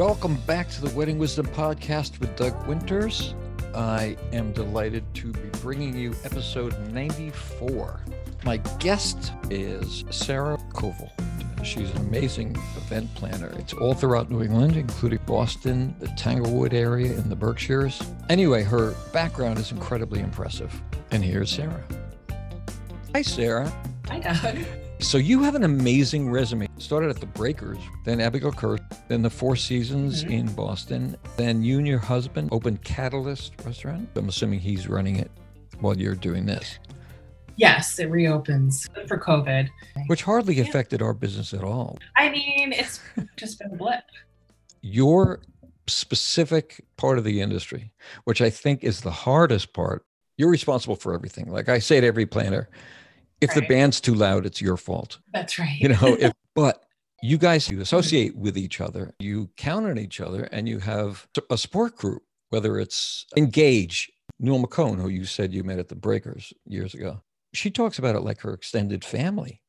Welcome back to the Wedding Wisdom Podcast with Doug Winters. I am delighted to be bringing you episode 94. My guest is Sarah Koval. She's an amazing event planner. It's all throughout New England, including Boston, the Tanglewood area, and the Berkshires. Anyway, her background is incredibly impressive. And here's Sarah. Hi, Sarah. Hi, Doug. So you have an amazing resume. Started at the Breakers, then Abigail Kirsch, then the Four Seasons in Boston. Then you and your husband opened Catalyst Restaurant. I'm assuming he's running it while you're doing this. Yes, it reopens for COVID. Which hardly affected our business at all. I mean, it's just been a blip. Your specific part of the industry, which I think is the hardest part, you're responsible for everything. Like I say to every planner, if the band's too loud, it's your fault. That's right. You know, but you guys, you associate with each other, you count on each other, and you have a support group, whether it's Engage, Newell McCone, who you said you met at the Breakers years ago. She talks about it like her extended family.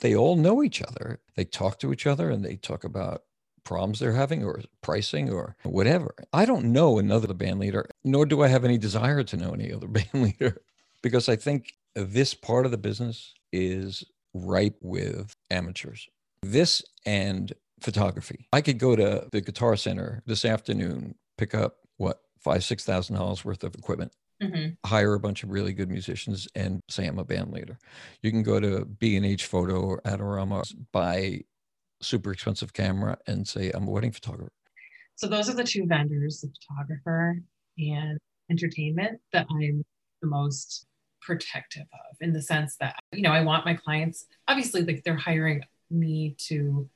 They all know each other. They talk to each other and they talk about problems they're having or pricing or whatever. I don't know another band leader, nor do I have any desire to know any other band leader, because I think this part of the business is ripe with amateurs. This and photography. I could go to the Guitar Center this afternoon, pick up $5,000-$6,000 worth of equipment. Hire a bunch of really good musicians and say I'm a band leader. You can go to B&H Photo or Adorama, buy super expensive camera and say I'm a wedding photographer. So those are the two vendors, the photographer and entertainment, that I'm the most protective of, in the sense that, you know, I want my clients, obviously, like they're hiring me to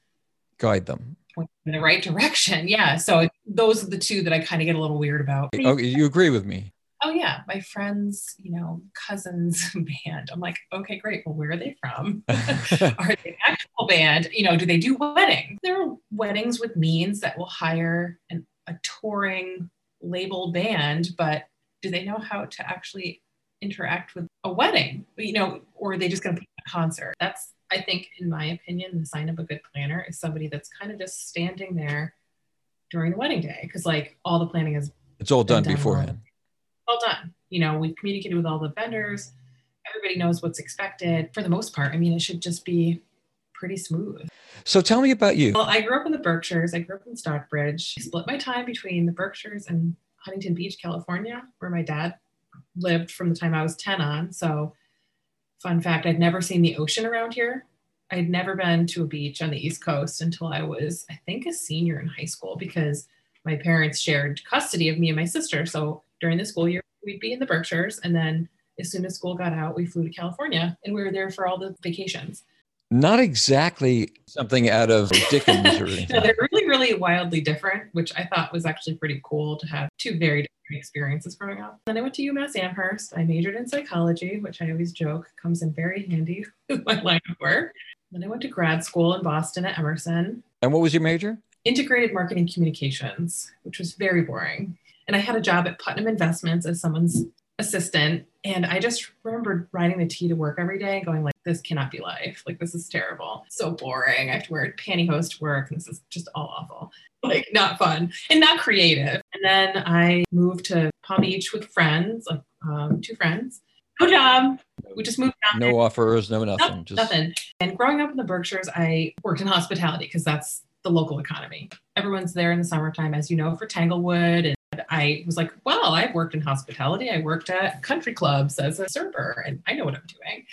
guide them in the right direction. Yeah. So those are the two that I kind of get a little weird about. Okay, you agree with me. Oh yeah, my friend's, you know, cousin's band. I'm like, okay, great. Well, where are they from? Are they an actual band? You know, do they do weddings? There are weddings with means that will hire a touring label band, but do they know how to actually interact with a wedding? You know, or are they just going to play a concert? That's, I think, in my opinion, the sign of a good planner is somebody that's kind of just standing there during the wedding day, because like all the planning is it's all done beforehand. Well done. You know, we've communicated with all the vendors. Everybody knows what's expected for the most part. I mean, it should just be pretty smooth. So tell me about you. Well, I grew up in the Berkshires. I grew up in Stockbridge. I split my time between the Berkshires and Huntington Beach, California, where my dad lived from the time I was 10 on. So fun fact, I'd never seen the ocean around here. I'd never been to a beach on the East Coast until I was, I think, a senior in high school, because my parents shared custody of me and my sister. So during the school year, we'd be in the Berkshires. And then as soon as school got out, we flew to California, and we were there for all the vacations. Not exactly something out of Dickens or anything. No, they're really, really wildly different, which I thought was actually pretty cool to have two very different experiences growing up. Then I went to UMass Amherst. I majored in psychology, which I always joke comes in very handy with my line of work. Then I went to grad school in Boston at Emerson. And what was your major? Integrated marketing communications, which was very boring. And I had a job at Putnam Investments as someone's assistant. And I just remembered riding the T to work every day and going like, this cannot be life. Like, this is terrible. So boring. I have to wear pantyhose to work. And this is just all awful. Like, not fun and not creative. And then I moved to Palm Beach with friends, like two friends. No job. We just moved down. No offers, no nothing. Nothing. And growing up in the Berkshires, I worked in hospitality because that's the local economy. Everyone's there in the summertime, as you know, for Tanglewood. And I was like, well, I've worked in hospitality. I worked at country clubs as a server, and I know what I'm doing.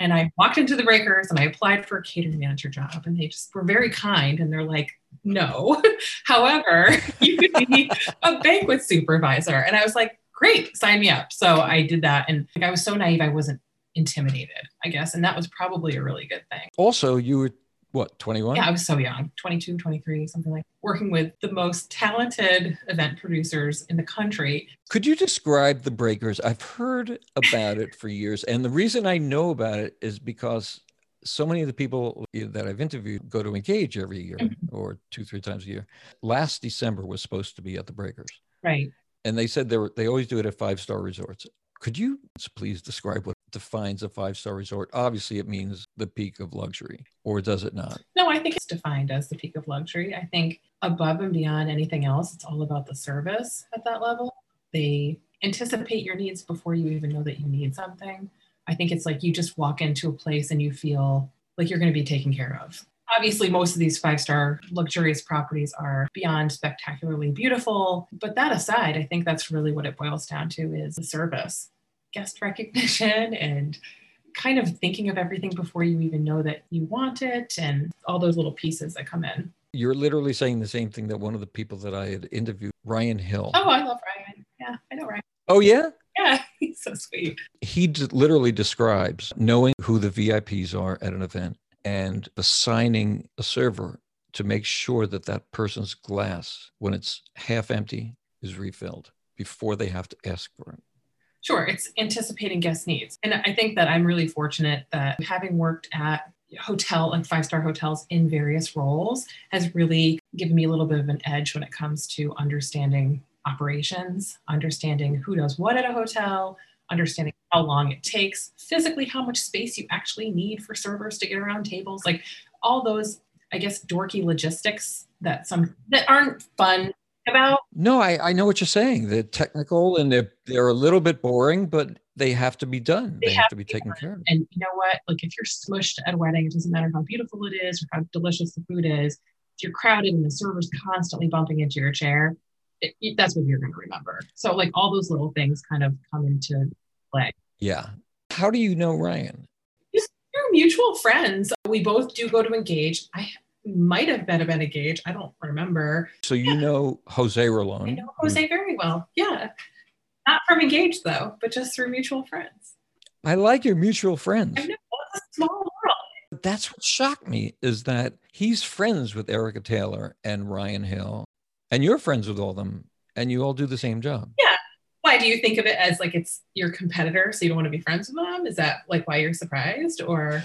And I walked into the Breakers and I applied for a catering manager job, and they just were very kind. And they're like, no, however, you could be a banquet supervisor. And I was like, great, sign me up. So I did that. And I was so naive, I wasn't intimidated, I guess. And that was probably a really good thing. Also, you were, what, 21? Yeah, I was so young, 22, 23, something like that, working with the most talented event producers in the country. Could you describe the Breakers? I've heard about it for years. And the reason I know about it is because so many of the people that I've interviewed go to Engage every year or 2-3 times a year. Last December was supposed to be at the Breakers. Right. And they said they always do it at 5-star resorts. Could you please describe what defines a 5-star resort? Obviously, it means the peak of luxury, or does it not? No, I think it's defined as the peak of luxury. I think above and beyond anything else. It's all about the service at that level. They anticipate your needs before you even know that you need something. I think it's like you just walk into a place and you feel like you're going to be taken care of. Obviously, most of these five-star luxurious properties are beyond spectacularly beautiful. But that aside, I think that's really what it boils down to is the service, guest recognition, and kind of thinking of everything before you even know that you want it, and all those little pieces that come in. You're literally saying the same thing that one of the people that I had interviewed, Ryan Hill. Oh, I love Ryan. Yeah, I know Ryan. Oh, yeah? Yeah, he's so sweet. He literally describes knowing who the VIPs are at an event and assigning a server to make sure that that person's glass, when it's half empty, is refilled before they have to ask for it. Sure, it's anticipating guest needs. And I think that I'm really fortunate that having worked at five-star hotels in various roles has really given me a little bit of an edge when it comes to understanding operations, understanding who does what at a hotel, understanding how long it takes, physically how much space you actually need for servers to get around tables, like all those, I guess, dorky logistics that aren't fun about. No, I know what you're saying. They're technical and they're a little bit boring, but they have to be done. They have to be taken care of. And you know what? Like if you're smushed at a wedding, it doesn't matter how beautiful it is or how delicious the food is. If you're crowded and the server's constantly bumping into your chair, that's what you're going to remember. So like all those little things kind of come into play. Yeah. How do you know Ryan? We're mutual friends. We both do go to Engage. I might have been at Engage. I don't remember. So you know Jose Roland. I know Jose very well. Yeah. Not from Engage though, but just through mutual friends. I like your mutual friends. I know. It's a small world. But that's what shocked me is that he's friends with Erica Taylor and Ryan Hill. And you're friends with all of them and you all do the same job. Yeah. Why do you think of it as like it's your competitor, so you don't want to be friends with them? Is that like why you're surprised or?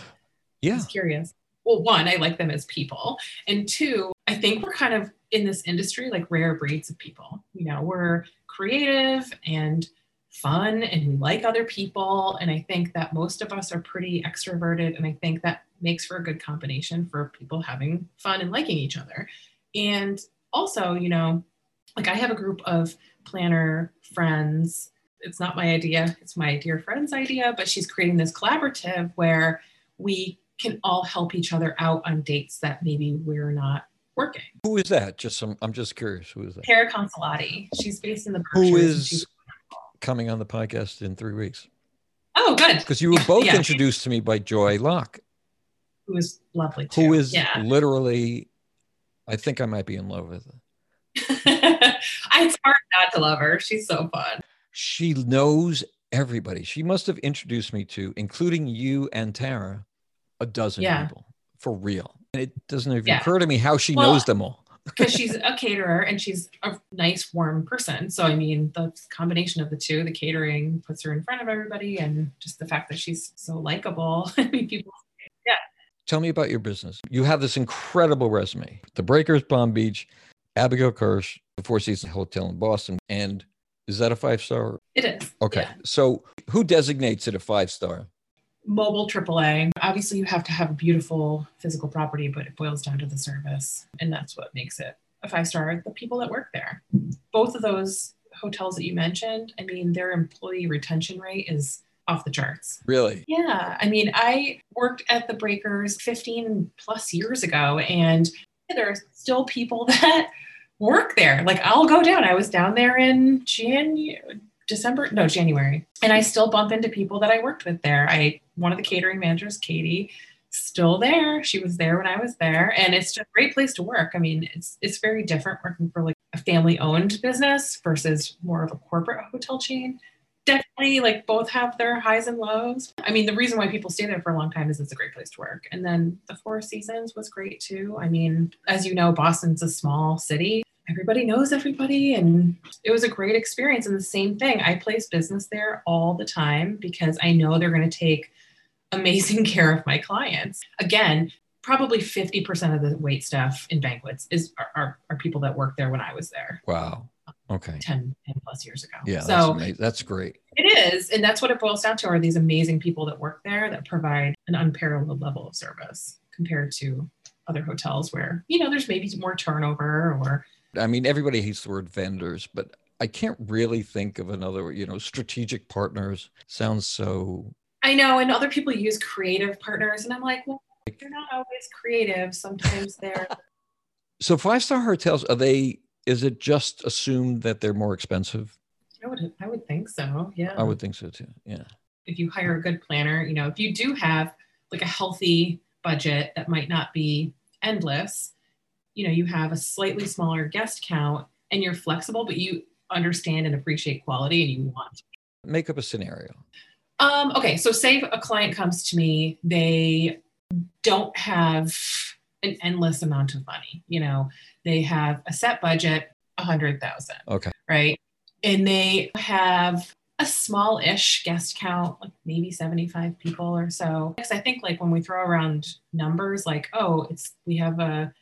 Yeah. I'm just curious. Well, one, I like them as people. And two, I think we're kind of in this industry like rare breeds of people. You know, we're creative and fun and we like other people. And I think that most of us are pretty extroverted. And I think that makes for a good combination for people having fun and liking each other. And also, you know, like I have a group of planner friends. It's not my idea. It's my dear friend's idea, but she's creating this collaborative where we can all help each other out on dates that maybe we're not working. Who is that? I'm just curious. Who is that? Tara Consolati. She's based in the Berkshires. Who is coming on the podcast in 3 weeks. Oh, good. Because you were both introduced to me by Joy Locke. Who is lovely too. Who is literally... I think I might be in love with her. It's hard not to love her. She's so fun. She knows everybody. She must have introduced me to, including you and Tara, a dozen people for real. And it doesn't even occur to me how she knows them all. Because she's a caterer and she's a nice, warm person. So, I mean, the combination of the two, the catering puts her in front of everybody and just the fact that she's so likable. I mean, people... Tell me about your business. You have this incredible resume. The Breakers, Palm Beach, Abigail Kirsch, the Four Seasons Hotel in Boston. And is that a five-star? It is. Okay. Yeah. So who designates it a five-star? Mobile AAA. Obviously, you have to have a beautiful physical property, but it boils down to the service. And that's what makes it a five-star. The people that work there. Both of those hotels that you mentioned, I mean, their employee retention rate is off the charts. Really? Yeah. I mean, I worked at the Breakers 15 plus years ago, and there are still people that work there. Like I'll go down. I was down there in January. And I still bump into people that I worked with there. One of the catering managers, Katie, still there. She was there when I was there. And it's just a great place to work. I mean, it's very different working for like a family owned business versus more of a corporate hotel chain. Definitely, like, both have their highs and lows. I mean, the reason why people stay there for a long time is it's a great place to work. And then the Four Seasons was great too. I mean, as you know, Boston's a small city. Everybody knows everybody. And it was a great experience. And the same thing, I place business there all the time because I know they're going to take amazing care of my clients. Again, probably 50% of the wait staff in banquets are people that worked there when I was there. Wow. Okay. 10 plus years ago. Yeah, so that's great. It is. And that's what it boils down to are these amazing people that work there that provide an unparalleled level of service compared to other hotels where, you know, there's maybe more turnover or. I mean, everybody hates the word vendors, but I can't really think of another, you know, strategic partners sounds so. I know. And other people use creative partners. And I'm like, well, they're not always creative. Sometimes they're. So five-star hotels, are they, is it just assumed that they're more expensive? I would think so. Yeah. I would think so too. Yeah. If you hire a good planner, you know, if you do have like a healthy budget that might not be endless, you know, you have a slightly smaller guest count and you're flexible, but you understand and appreciate quality and you want. Make up a scenario. Okay. So say a client comes to me, they don't have an endless amount of money. You know, they have a set budget, 100,000. Okay. Right. And they have a small-ish guest count, like maybe 75 people or so. Because I think like when we throw around numbers like, oh, we have a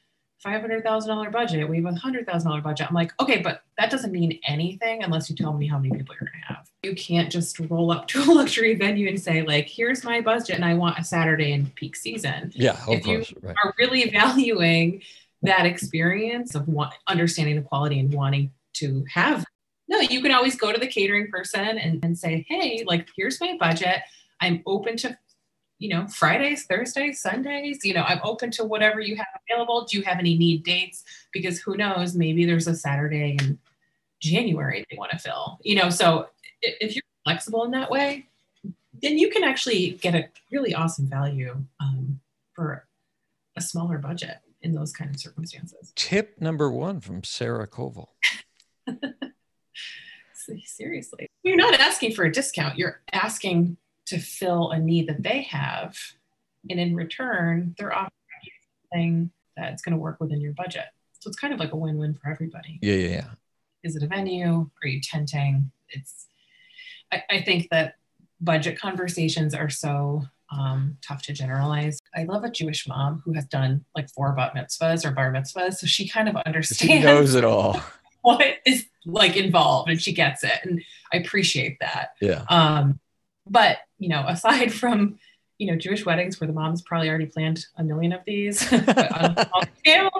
$500,000 budget, we have a $100,000 budget. I'm like, okay, but that doesn't mean anything unless you tell me how many people you're going to have. You can't just roll up to a luxury venue and say like, here's my budget and I want a Saturday in peak season. Yeah, of course. If you are really valuing that experience of understanding the quality and wanting to have. No, you can always go to the catering person and say, hey, like, here's my budget. I'm open to, you know, Fridays, Thursdays, Sundays, you know, I'm open to whatever you have available. Do you have any need dates? Because who knows, maybe there's a Saturday in January they want to fill, you know, so if you're flexible in that way, then you can actually get a really awesome value for a smaller budget in those kind of circumstances. Tip number one from Sarah Koval. Seriously, you're not asking for a discount. You're asking to fill a need that they have. And in return, they're offering you something that's going to work within your budget. So it's kind of like a win-win for everybody. Yeah. Is it a venue? Are you tenting? I think that budget conversations are so tough to generalize. I love a Jewish mom who has done like 4 bat mitzvahs or bar mitzvahs. So she kind of understands. She knows it all. What is like involved, and she gets it, and I appreciate that. Yeah. But you know, aside from, you know, Jewish weddings where the mom's probably already planned a million of these, but on a small scale,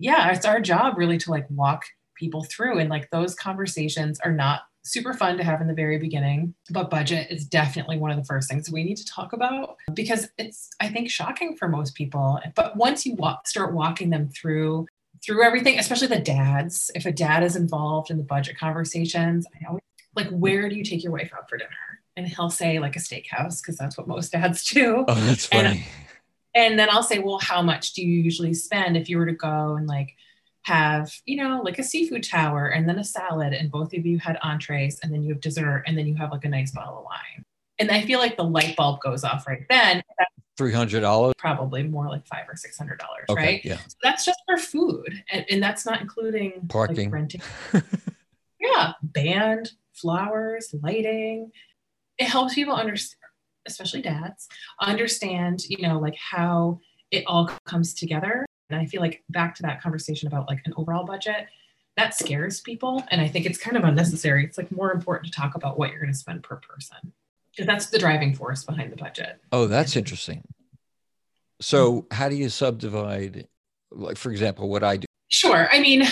yeah, it's our job really to like walk people through, and like those conversations are not super fun to have in the very beginning. But budget is definitely one of the first things we need to talk about because it's, I think, shocking for most people. But once you start walking them through everything, especially the dads. If a dad is involved in the budget conversations, I always like, where do you take your wife out for dinner? And he'll say like a steakhouse, because that's what most dads do. Oh, that's funny. And then I'll say, well, how much do you usually spend if you were to go and like have, you know, like a seafood tower and then a salad and both of you had entrees and then you have dessert and then you have like a nice bottle of wine. And I feel like the light bulb goes off right then. $300? Probably more like $500 or $600, okay, right? Yeah. So that's just for food. And that's not including parking, like renting. Yeah. Band, flowers, lighting. It helps people understand, especially dads, understand, you know, like how it all comes together. And I feel like back to that conversation about like an overall budget, that scares people. And I think it's kind of unnecessary. It's like more important to talk about what you're going to spend per person. Because that's the driving force behind the budget. Oh, that's interesting. So how do you subdivide, like, for example, what I do? Sure. I mean,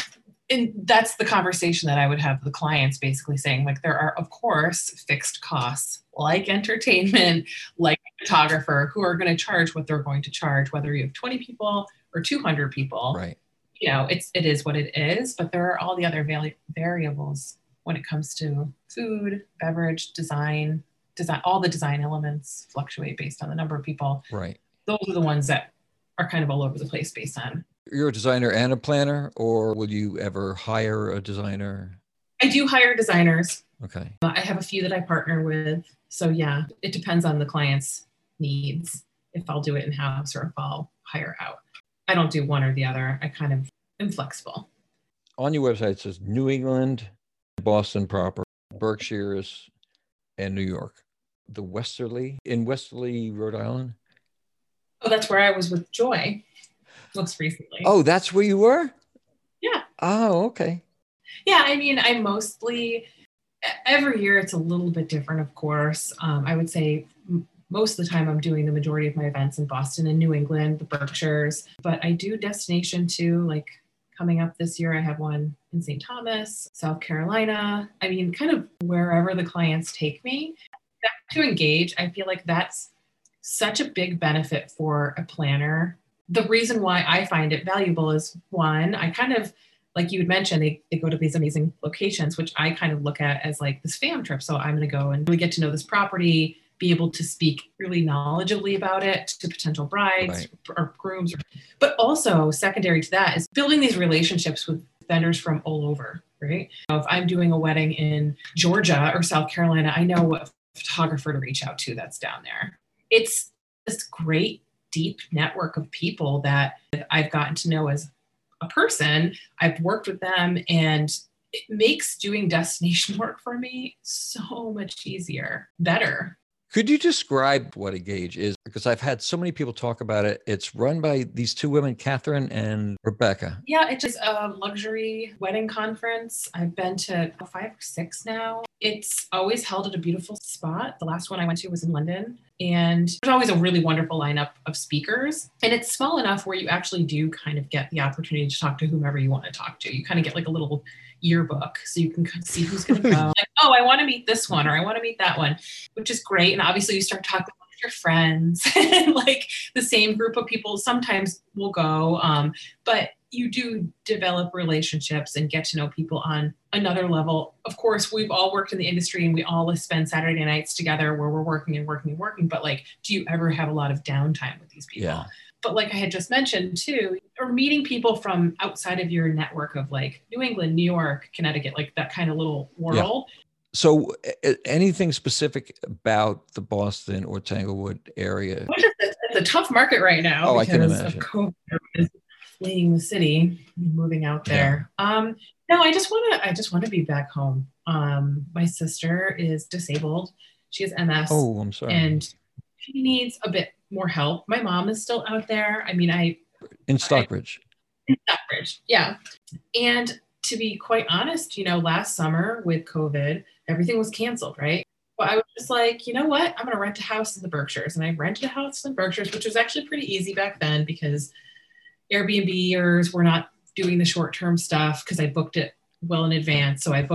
and that's the conversation that I would have with the clients, basically saying like, there are, of course, fixed costs like entertainment, like a photographer, who are going to charge what they're going to charge, whether you have 20 people or 200 people. Right. You know, it is what it is, but there are all the other variables when it comes to food, beverage, design, all the design elements fluctuate based on the number of people. Right. Those are the ones that are kind of all over the place based on. You're a designer and a planner, or will you ever hire a designer? I do hire designers. Okay. I have a few that I partner with. So yeah, it depends on the client's needs, if I'll do it in-house or if I'll hire out. I don't do one or the other. I kind of am flexible. On your website, it says New England, Boston proper, Berkshires, and New York. The Westerly, Rhode Island. Oh, that's where I was with Joy most recently. Oh, that's where you were? Yeah. Oh, okay. Yeah, I mean, I mostly, every year it's a little bit different, of course. I would say most of the time I'm doing the majority of my events in Boston and New England, the Berkshires, but I do destination too. Like coming up this year, I have one in St. Thomas, South Carolina. I mean, kind of wherever the clients take me. Back to Engage, I feel like that's such a big benefit for a planner. The reason why I find it valuable is one, I kind of, like you had mentioned, they go to these amazing locations, which I kind of look at as like this fam trip. So I'm going to go and really get to know this property, be able to speak really knowledgeably about it to potential brides or grooms. But also secondary to that is building these relationships with vendors from all over, right? You know, if I'm doing a wedding in Georgia or South Carolina, I know what photographer to reach out to that's down there. It's this great, deep network of people that I've gotten to know as a person. I've worked with them, and it makes doing destination work for me so much easier, better. Could you describe what Engage is? Because I've had so many people talk about it. It's run by these two women, Catherine and Rebecca. Yeah, it's just a luxury wedding conference. I've been to 5 or 6 now. It's always held at a beautiful spot. The last one I went to was in London. And there's always a really wonderful lineup of speakers. And it's small enough where you actually do kind of get the opportunity to talk to whomever you want to talk to. You kind of get like a little yearbook so you can kind of see who's going to go. Like, oh, I want to meet this one or I want to meet that one, which is great. And obviously you start talking with your friends and like the same group of people sometimes will go. But you do develop relationships and get to know people on another level. Of course, we've all worked in the industry and we all spend Saturday nights together where we're working. But like, do you ever have a lot of downtime with these people? Yeah. But like I had just mentioned too, or meeting people from outside of your network of like New England, New York, Connecticut, like that kind of little world. Yeah. So anything specific about the Boston or Tanglewood area? It's a tough market right now because of COVID is leaving the city, moving out there. Yeah. No, I just want to be back home. My sister is disabled. She has MS. Oh, I'm sorry. And she needs a bit more help. My mom is still out there. I mean, In Stockbridge. Yeah. And to be quite honest, you know, last summer with COVID, everything was canceled, right? Well, I was just like, you know what? I'm going to rent a house in the Berkshires. And I rented a house in the Berkshires, which was actually pretty easy back then because Airbnbers were not doing the short-term stuff because I booked it well in advance. So I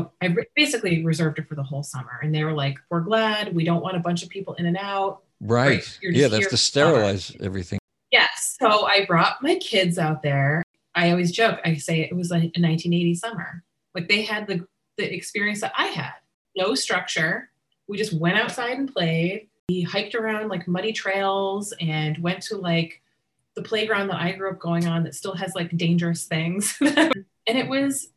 basically reserved it for the whole summer. And they were like, we're glad. We don't want a bunch of people in and out. Right. Yeah, that's to sterilize everything. Yes. So I brought my kids out there. I always joke. I say it was like a 1980 summer. Like they had the experience that I had. No structure. We just went outside and played. We hiked around like muddy trails and went to like the playground that I grew up going on that still has like dangerous things. And it was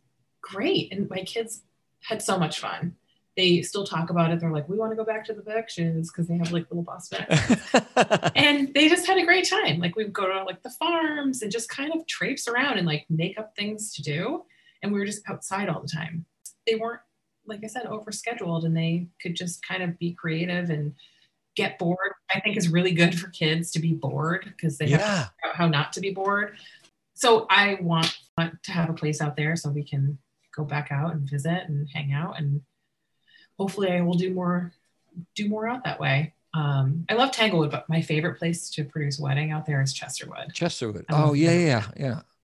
great. And my kids had so much fun. They still talk about it. They're like, we want to go back to the Berkshires because they have like little Boston accents. And they just had a great time. Like we'd go to like the farms and just kind of traipse around and like make up things to do. And we were just outside all the time. They weren't, like I said, overscheduled, and they could just kind of be creative and get bored. I think is really good for kids to be bored because they have to figure out how not to be bored. So I want to have a place out there so we can go back out and visit and hang out, and hopefully I will do more out that way. I love Tanglewood, but my favorite place to produce a wedding out there is Chesterwood. Oh, yeah.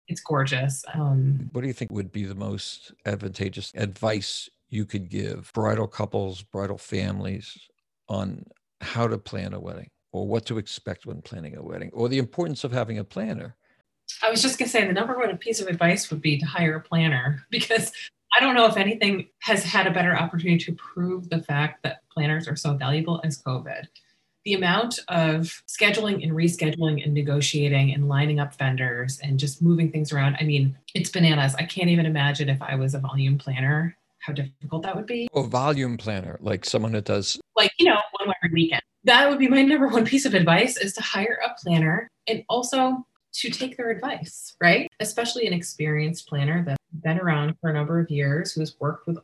It's gorgeous. What do you think would be the most advantageous advice you could give bridal couples, bridal families on how to plan a wedding or what to expect when planning a wedding or the importance of having a planner? I was just going to say the number one piece of advice would be to hire a planner, because I don't know if anything has had a better opportunity to prove the fact that planners are so valuable as COVID. The amount of scheduling and rescheduling and negotiating and lining up vendors and just moving things around. I mean, it's bananas. I can't even imagine if I was a volume planner, how difficult that would be. A volume planner, like someone that does, like, you know, one wedding weekend. That would be my number one piece of advice, is to hire a planner and also to take their advice, right? Especially an experienced planner that's been around for a number of years, who's worked with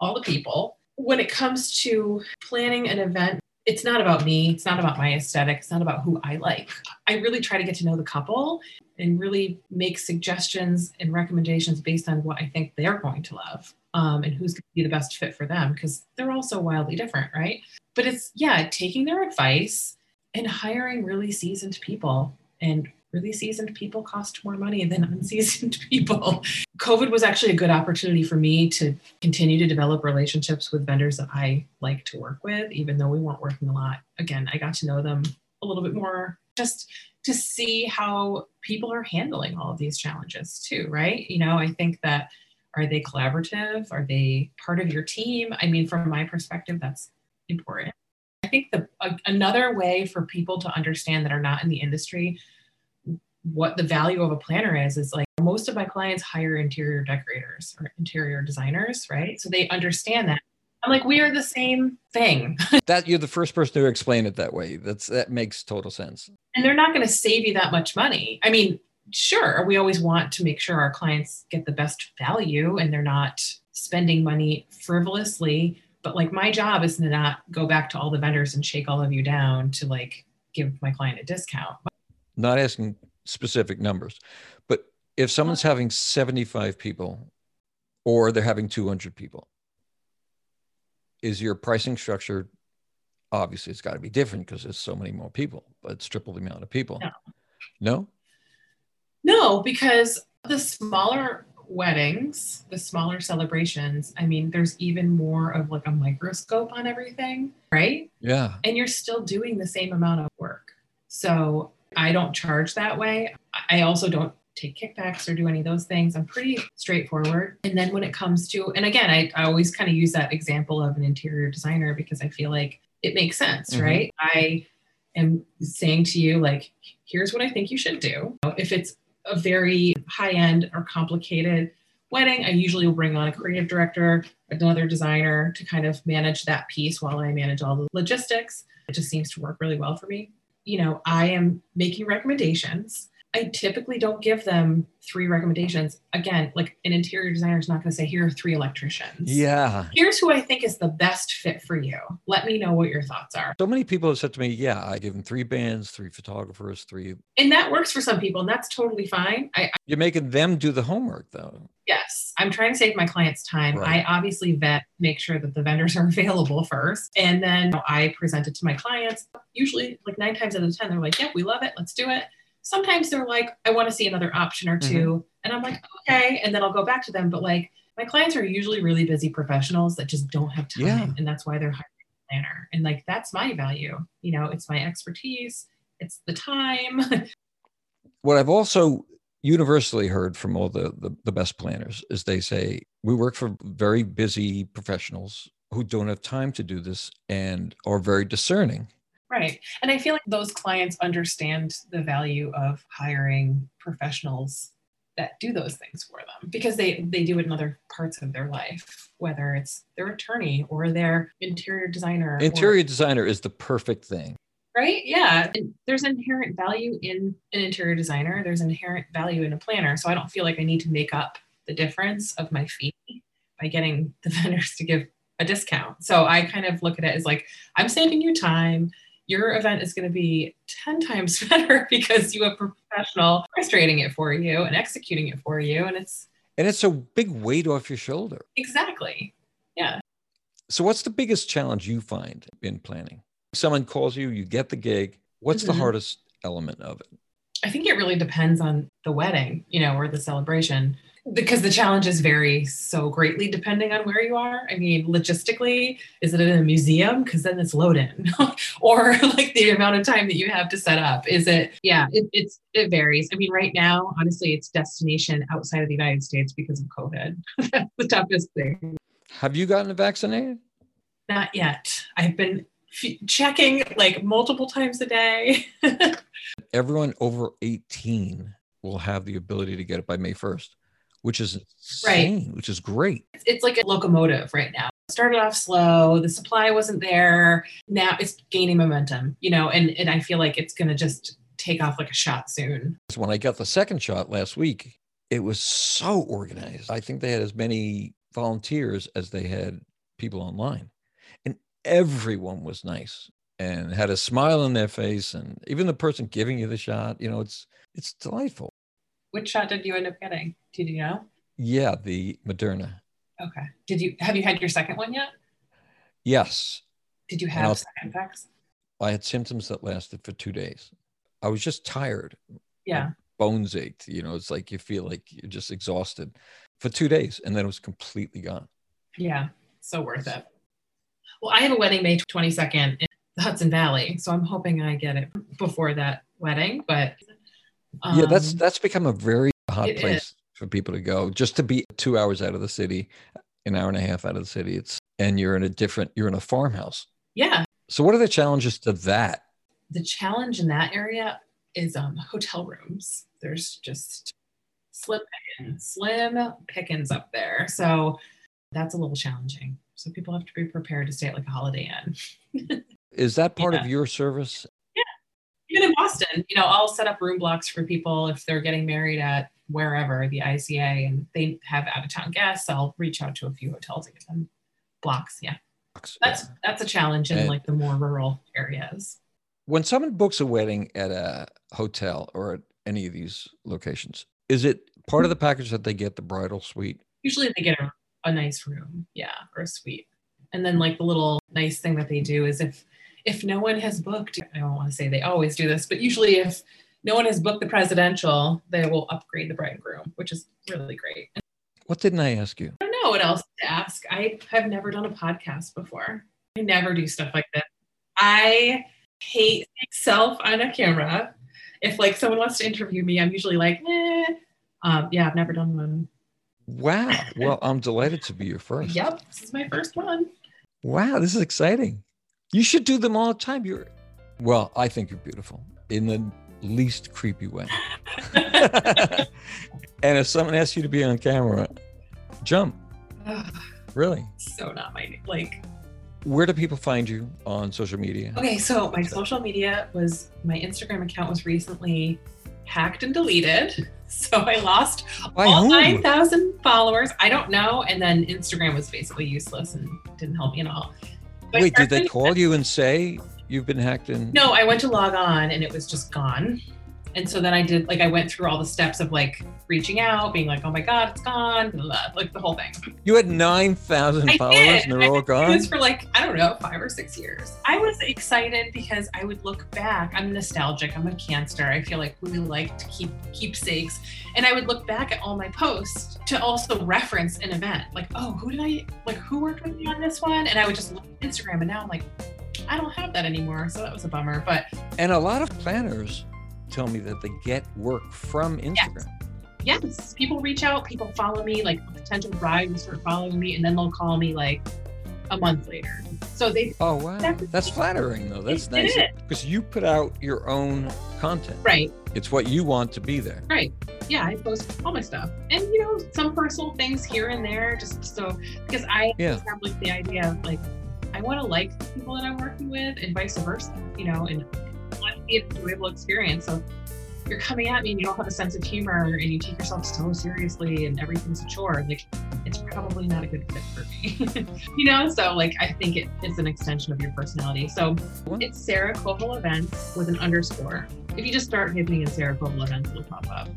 all the people. When it comes to planning an event, it's not about me. It's not about my aesthetic. It's not about who I like. I really try to get to know the couple and really make suggestions and recommendations based on what I think they're going to love, and who's going to be the best fit for them, because they're all so wildly different, right? But it's, yeah, taking their advice and hiring really seasoned people. And really seasoned people cost more money than unseasoned people. COVID was actually a good opportunity for me to continue to develop relationships with vendors that I like to work with, even though we weren't working a lot. Again, I got to know them a little bit more just to see how people are handling all of these challenges too, right? You know, I think that, are they collaborative? Are they part of your team? I mean, from my perspective, that's important. I think another way for people to understand that are not in the industry what the value of a planner is like most of my clients hire interior decorators or interior designers, right? So they understand that. I'm like, we are the same thing. That you're the first person to explain it that way. That makes total sense. And they're not going to save you that much money. I mean, sure, we always want to make sure our clients get the best value and they're not spending money frivolously. But like my job is to not go back to all the vendors and shake all of you down to like give my client a discount. Not asking specific numbers, but if someone's having 75 people or they're having 200 people, is your pricing structure, obviously it's got to be different because there's so many more people, but it's triple the amount of people. No, because the smaller weddings, the smaller celebrations, I mean, there's even more of like a microscope on everything, right? Yeah. And you're still doing the same amount of work. So I don't charge that way. I also don't take kickbacks or do any of those things. I'm pretty straightforward. And then when it comes to, and again, I always kind of use that example of an interior designer because I feel like it makes sense, mm-hmm. right? I am saying to you, like, here's what I think you should do. If it's a very high-end or complicated wedding, I usually will bring on a creative director, another designer to kind of manage that piece while I manage all the logistics. It just seems to work really well for me. You know, I am making recommendations. I typically don't give them three recommendations. Again, like an interior designer is not going to say, here are three electricians. Yeah. Here's who I think is the best fit for you. Let me know what your thoughts are. So many people have said to me, yeah, I give them three bands, three photographers, three. And that works for some people, and that's totally fine. You're making them do the homework though. Yes. I'm trying to save my clients time. Right. I obviously vet, make sure that the vendors are available first. And then I present it to my clients. Usually like 9 times out of 10, they're like, yeah, we love it. Let's do it. Sometimes they're like, I want to see another option or two. Mm-hmm. And I'm like, okay. And then I'll go back to them. But like my clients are usually really busy professionals that just don't have time. Yeah. And that's why they're hiring a planner. And like, that's my value. You know, it's my expertise. It's the time. What I've also universally heard from all the best planners is they say, we work for very busy professionals who don't have time to do this and are very discerning. Right. And I feel like those clients understand the value of hiring professionals that do those things for them because they do it in other parts of their life, whether it's their attorney or their interior designer. Interior designer is the perfect thing. Right? Yeah. And there's inherent value in an interior designer. There's inherent value in a planner. So I don't feel like I need to make up the difference of my fee by getting the vendors to give a discount. So I kind of look at it as like, I'm saving you time. Your event is going to be 10 times better because you have a professional orchestrating it for you and executing it for you. And it's a big weight off your shoulder. Exactly. Yeah. So what's the biggest challenge you find in planning? Someone calls you, you get the gig. What's mm-hmm. the hardest element of it? I think it really depends on the wedding, you know, or the celebration, because the challenges vary so greatly depending on where you are. I mean, logistically, is it in a museum? Because then it's load in. Or like the amount of time that you have to set up. Is it, yeah, it varies. I mean, right now, honestly, it's destination outside of the United States because of COVID. That's the toughest thing. Have you gotten vaccinated? Not yet. I've been checking like multiple times a day. Everyone over 18 will have the ability to get it by May 1st. Which is insane, right. Which is great. It's like a locomotive right now. It started off slow. The supply wasn't there. Now it's gaining momentum, you know, and I feel like it's going to just take off like a shot soon. When I got the second shot last week, it was so organized. I think they had as many volunteers as they had people online. And everyone was nice and had a smile on their face. And even the person giving you the shot, you know, it's delightful. Which shot did you end up getting? Did you know? Yeah, the Moderna. Okay. Have you had your second one yet? Yes. Did you have side effects? I had symptoms that lasted for 2 days. I was just tired. Yeah. My bones ached. You know, it's like you feel like you're just exhausted for 2 days, and then it was completely gone. Yeah. So worth it. Well, I have a wedding May 22nd in the Hudson Valley, so I'm hoping I get it before that wedding. But yeah, that's become a very hot place for people to go, just to be 2 hours out of the city, an hour and a half out of the city. And you're in a farmhouse. Yeah. So what are the challenges to that? The challenge in that area is hotel rooms. There's just slim pickings up there. So that's a little challenging. So people have to be prepared to stay at like a Holiday Inn. Is that part of your service? Yeah. Even in Boston, you know, I'll set up room blocks for people if they're getting married at wherever, the ICA, and they have out-of-town guests. I'll reach out to a few hotels and give them blocks. Yeah. That's a challenge in like the more rural areas. When someone books a wedding at a hotel or at any of these locations, is it part of the package that they get the bridal suite? Usually they get a nice room, or a suite. And then like the little nice thing that they do is if no one has booked, I don't want to say they always do this, but usually if no one has booked the presidential, they will upgrade the bride and groom, which is really great. What didn't I ask you? I don't know what else to ask. I have never done a podcast before. I never do stuff like that. I hate myself on a camera. If like someone wants to interview me, I'm usually like, I've never done one. Wow. Well, I'm delighted to be your first. Yep. This is my first one. Wow. This is exciting. You should do them all the time. I think you're beautiful in the least creepy way. And if someone asks you to be on camera, jump. Ugh, really? So not my, like. Where do people find you on social media? Okay, so my social media was, my Instagram account was recently hacked and deleted. So I lost all 9,000 followers. I don't know. And then Instagram was basically useless and didn't help me at all. But wait, did they call you and say you've been hacked? No, I went to log on and it was just gone. And so then I did, like, I went through all the steps of like reaching out, being like, oh my God, it's gone, blah, blah, like the whole thing. You had 9,000 followers and they're all gone? I did this for like, I don't know, 5 or 6 years. I was excited because I would look back. I'm nostalgic. I'm a Cancer. I feel like we like to keep keepsakes. And I would look back at all my posts to also reference an event. Like, oh, who worked with me on this one? And I would just look at Instagram and now I'm like, I don't have that anymore. So that was a bummer. And a lot of planners tell me that they get work from Instagram. Yes. People reach out, people follow me, like a potential bride will start following me and then they'll call me like a month later. So they Oh wow. That's flattering though. That's nice. Because you put out your own content. Right. It's what you want to be there. Right. Yeah, I post all my stuff. And you know, some personal things here and there just so because I have like the idea of like I want to like the people that I'm working with and vice versa, you know, and want to be an enjoyable experience. So if you're coming at me and you don't have a sense of humor and you take yourself so seriously and everything's a chore, like it's probably not a good fit for me. You know, so like I think it is an extension of your personality. So it's Sarah Koval Events with an _ if you just start hitting in Sarah Koval Events, it'll pop up.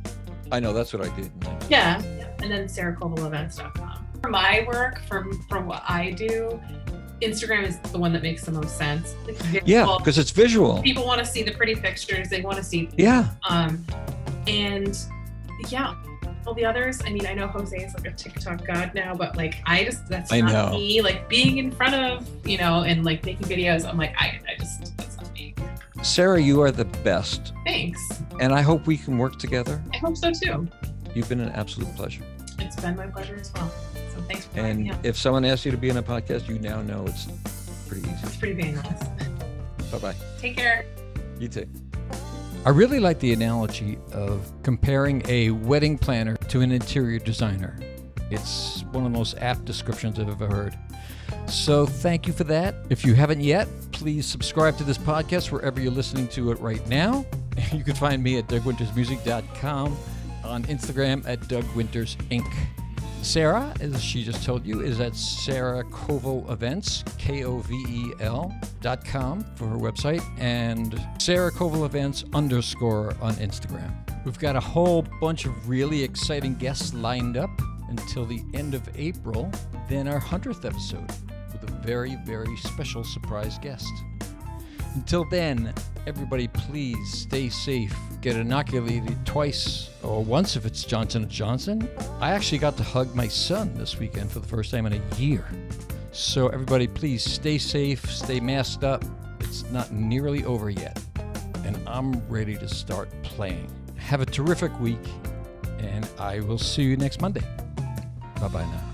I know, that's what I did. Yeah. And then sarahkovalevents.com. For my work, from what I do, Instagram is the one that makes the most sense. Because it's visual. People want to see the pretty pictures. They want to see. Yeah. All the others. I mean, I know Jose is like a TikTok god now, but like, that's not me. Like being in front of, you know, and like making videos. I'm like, that's not me. Sarah, you are the best. Thanks. And I hope we can work together. I hope so too. You've been an absolute pleasure. It's been my pleasure as well. Thanks for having me. And if someone asks you to be in a podcast, you now know it's pretty easy. It's pretty painless. Bye-bye. Take care. You too. I really like the analogy of comparing a wedding planner to an interior designer. It's one of the most apt descriptions I've ever heard. So thank you for that. If you haven't yet, please subscribe to this podcast wherever you're listening to it right now. You can find me at DougWintersMusic.com, on Instagram at DougWintersInc. Sarah, as she just told you, is at Sarah Koval Events, KOVEL.com for her website, and Sarah Koval Events _ on Instagram. We've got a whole bunch of really exciting guests lined up until the end of April, then our 100th episode with a very, very special surprise guest. Until then, everybody, please stay safe. Get inoculated twice or once if it's Johnson & Johnson. I actually got to hug my son this weekend for the first time in a year. So everybody, please stay safe, stay masked up. It's not nearly over yet, and I'm ready to start playing. Have a terrific week, and I will see you next Monday. Bye-bye now.